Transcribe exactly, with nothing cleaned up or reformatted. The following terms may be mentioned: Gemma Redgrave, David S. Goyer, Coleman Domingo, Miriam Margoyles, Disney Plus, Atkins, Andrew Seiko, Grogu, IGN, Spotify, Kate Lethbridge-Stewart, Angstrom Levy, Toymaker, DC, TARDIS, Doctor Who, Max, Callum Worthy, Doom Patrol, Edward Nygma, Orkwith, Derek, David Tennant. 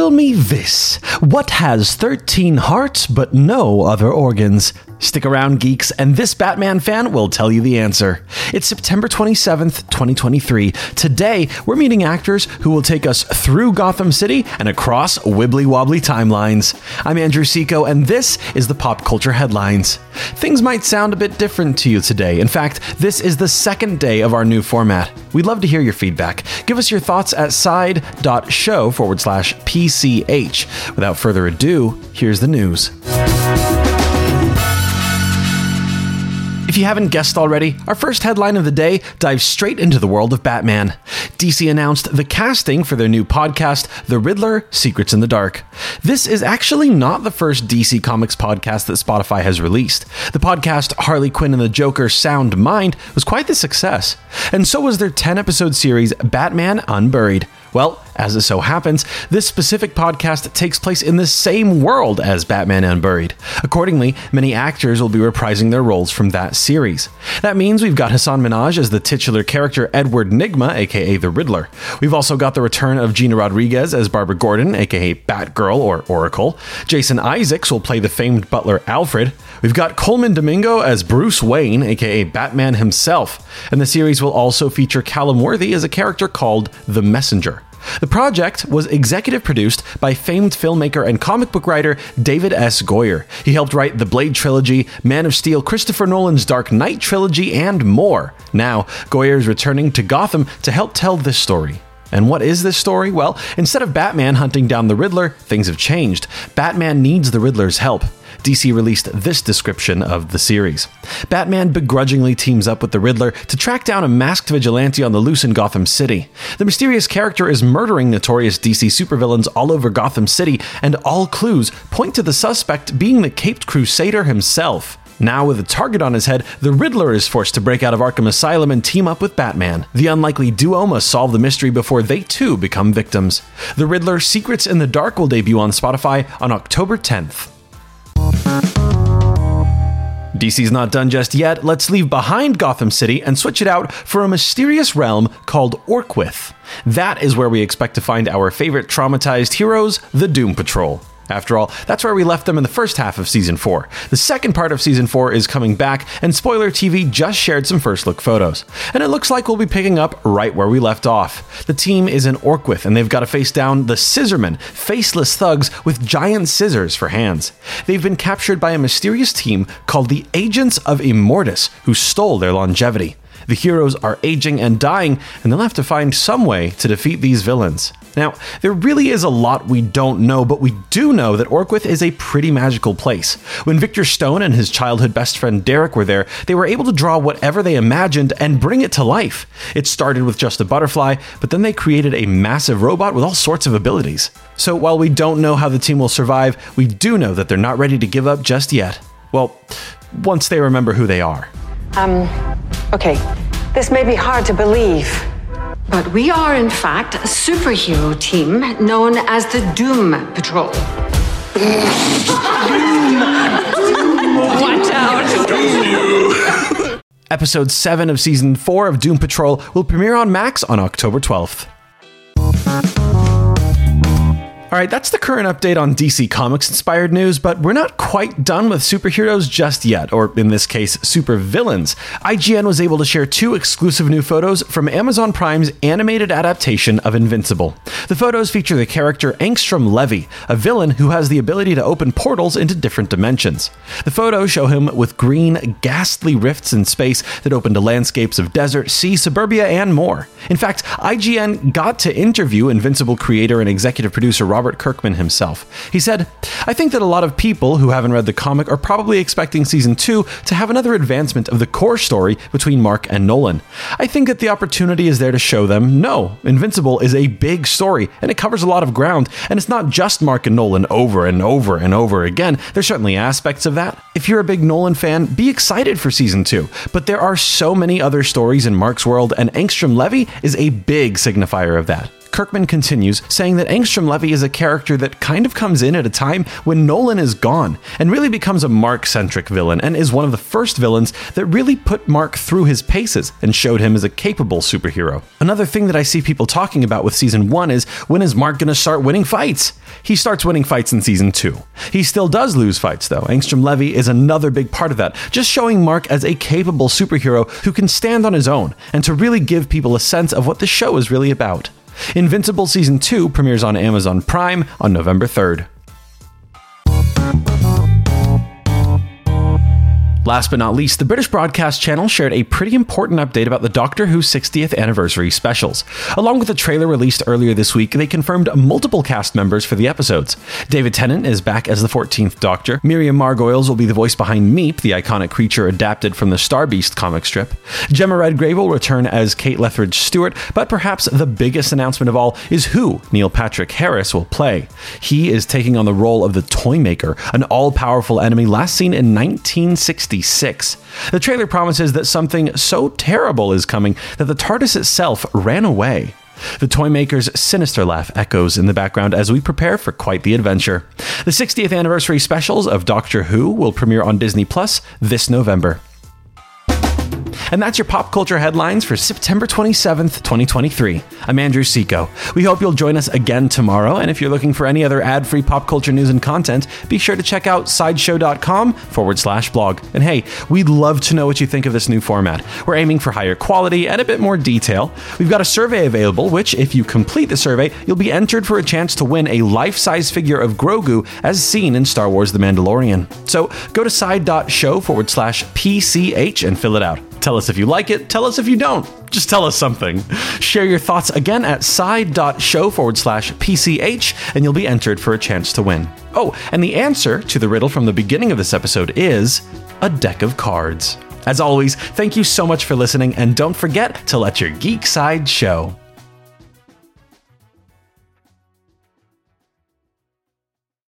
Riddle me this. What has thirteen hearts but no other organs? Stick around, geeks, and this Batman fan will tell you the answer. It's September twenty-seventh, twenty twenty-three. Today, we're meeting actors who will take us through Gotham City and across wibbly-wobbly timelines. I'm Andrew Seiko, and this is the Pop Culture Headlines. Things might sound a bit different to you today. In fact, this is the second day of our new format. We'd love to hear your feedback. Give us your thoughts at side.show forward slash PCH. Without further ado, here's the news. If you haven't guessed already, our first headline of the day dives straight into the world of Batman. D C announced the casting for their new podcast, The Riddler: Secrets in the Dark. This is actually not the first D C Comics podcast that Spotify has released. The podcast Harley Quinn and the Joker: Sound Mind was quite the success, and so was their ten-episode series Batman Unburied. Well, as it so happens, this specific podcast takes place in the same world as Batman Unburied. Accordingly, many actors will be reprising their roles from that series. That means we've got Hassan Minhaj as the titular character Edward Nygma, aka the Riddler. We've also got the return of Gina Rodriguez as Barbara Gordon, aka Batgirl or Oracle. Jason Isaacs will play the famed butler Alfred. We've got Coleman Domingo as Bruce Wayne, aka Batman himself. And the series will also feature Callum Worthy as a character called The Messenger. The project was executive produced by famed filmmaker and comic book writer David S. Goyer. He helped write the Blade trilogy, Man of Steel, Christopher Nolan's Dark Knight trilogy, and more. Now, Goyer is returning to Gotham to help tell this story. And what is this story? Well, instead of Batman hunting down the Riddler, things have changed. Batman needs the Riddler's help. D C released this description of the series. Batman begrudgingly teams up with the Riddler to track down a masked vigilante on the loose in Gotham City. The mysterious character is murdering notorious D C supervillains all over Gotham City, and all clues point to the suspect being the caped crusader himself. Now with a target on his head, the Riddler is forced to break out of Arkham Asylum and team up with Batman. The unlikely duo must solve the mystery before they too become victims. The Riddler: Secrets in the Dark will debut on Spotify on October tenth. D C's not done just yet. Let's leave behind Gotham City and switch it out for a mysterious realm called Orkwith. That is where we expect to find our favorite traumatized heroes, the Doom Patrol. After all, that's where we left them in the first half of Season four. The second part of Season four is coming back, and Spoiler T V just shared some first-look photos. And it looks like we'll be picking up right where we left off. The team is in Orkwith, and they've got to face down the Scissormen, faceless thugs with giant scissors for hands. They've been captured by a mysterious team called the Agents of Immortus, who stole their longevity. The heroes are aging and dying, and they'll have to find some way to defeat these villains. Now, there really is a lot we don't know, but we do know that Orkwith is a pretty magical place. When Victor Stone and his childhood best friend Derek were there, they were able to draw whatever they imagined and bring it to life. It started with just a butterfly, but then they created a massive robot with all sorts of abilities. So while we don't know how the team will survive, we do know that they're not ready to give up just yet. Well, once they remember who they are. Um, okay, this may be hard to believe. But we are, in fact, a superhero team known as the Doom Patrol. Doom! Doom! Watch out! W. Episode seven of Season four of Doom Patrol will premiere on Max on October twelfth. Alright, that's the current update on D C Comics-inspired news, but we're not quite done with superheroes just yet, or in this case, supervillains. I G N was able to share two exclusive new photos from Amazon Prime's animated adaptation of Invincible. The photos feature the character Angstrom Levy, a villain who has the ability to open portals into different dimensions. The photos show him with green, ghastly rifts in space that open to landscapes of desert, sea, suburbia, and more. In fact, I G N got to interview Invincible creator and executive producer Robert Robert Kirkman himself. He said, "I think that a lot of people who haven't read the comic are probably expecting Season two to have another advancement of the core story between Mark and Nolan. I think that the opportunity is there to show them, no, Invincible is a big story, and it covers a lot of ground, and it's not just Mark and Nolan over and over and over again. There's certainly aspects of that. If you're a big Nolan fan, be excited for Season two, but there are so many other stories in Mark's world, and Angstrom Levy is a big signifier of that. Kirkman continues, saying that Angstrom Levy is a character that kind of comes in at a time when Nolan is gone, and really becomes a Mark-centric villain, and is one of the first villains that really put Mark through his paces, and showed him as a capable superhero. Another thing that I see people talking about with Season one is, when is Mark going to start winning fights? He starts winning fights in Season two. He still does lose fights, though. Angstrom Levy is another big part of that, just showing Mark as a capable superhero who can stand on his own, and to really give people a sense of what the show is really about. Invincible Season two premieres on Amazon Prime on November third. Last but not least, the British Broadcast Channel shared a pretty important update about the Doctor Who sixtieth anniversary specials. Along with the trailer released earlier this week, they confirmed multiple cast members for the episodes. David Tennant is back as the fourteenth Doctor. Miriam Margoyles will be the voice behind Meep, the iconic creature adapted from the Starbeast comic strip. Gemma Redgrave will return as Kate Lethbridge-Stewart, but perhaps the biggest announcement of all is who Neil Patrick Harris will play. He is taking on the role of the Toymaker, an all-powerful enemy last seen in nineteen sixty. The trailer promises that something so terrible is coming that the TARDIS itself ran away. The Toymaker's sinister laugh echoes in the background as we prepare for quite the adventure. The sixtieth anniversary specials of Doctor Who will premiere on Disney Plus this November. And that's your pop culture headlines for September twenty-seventh, twenty twenty-three. I'm Andrew Seiko. We hope you'll join us again tomorrow, and if you're looking for any other ad-free pop culture news and content, be sure to check out sideshow.com forward slash blog. And hey, we'd love to know what you think of this new format. We're aiming for higher quality and a bit more detail. We've got a survey available, which, if you complete the survey, you'll be entered for a chance to win a life-size figure of Grogu as seen in Star Wars The Mandalorian. So go to side.show forward slash PCH and fill it out. Tell us if you like it. Tell us if you don't. Just tell us something. Share your thoughts again at side.show forward slash PCH, and you'll be entered for a chance to win. Oh, and the answer to the riddle from the beginning of this episode is a deck of cards. As always, thank you so much for listening, and don't forget to let your geek side show.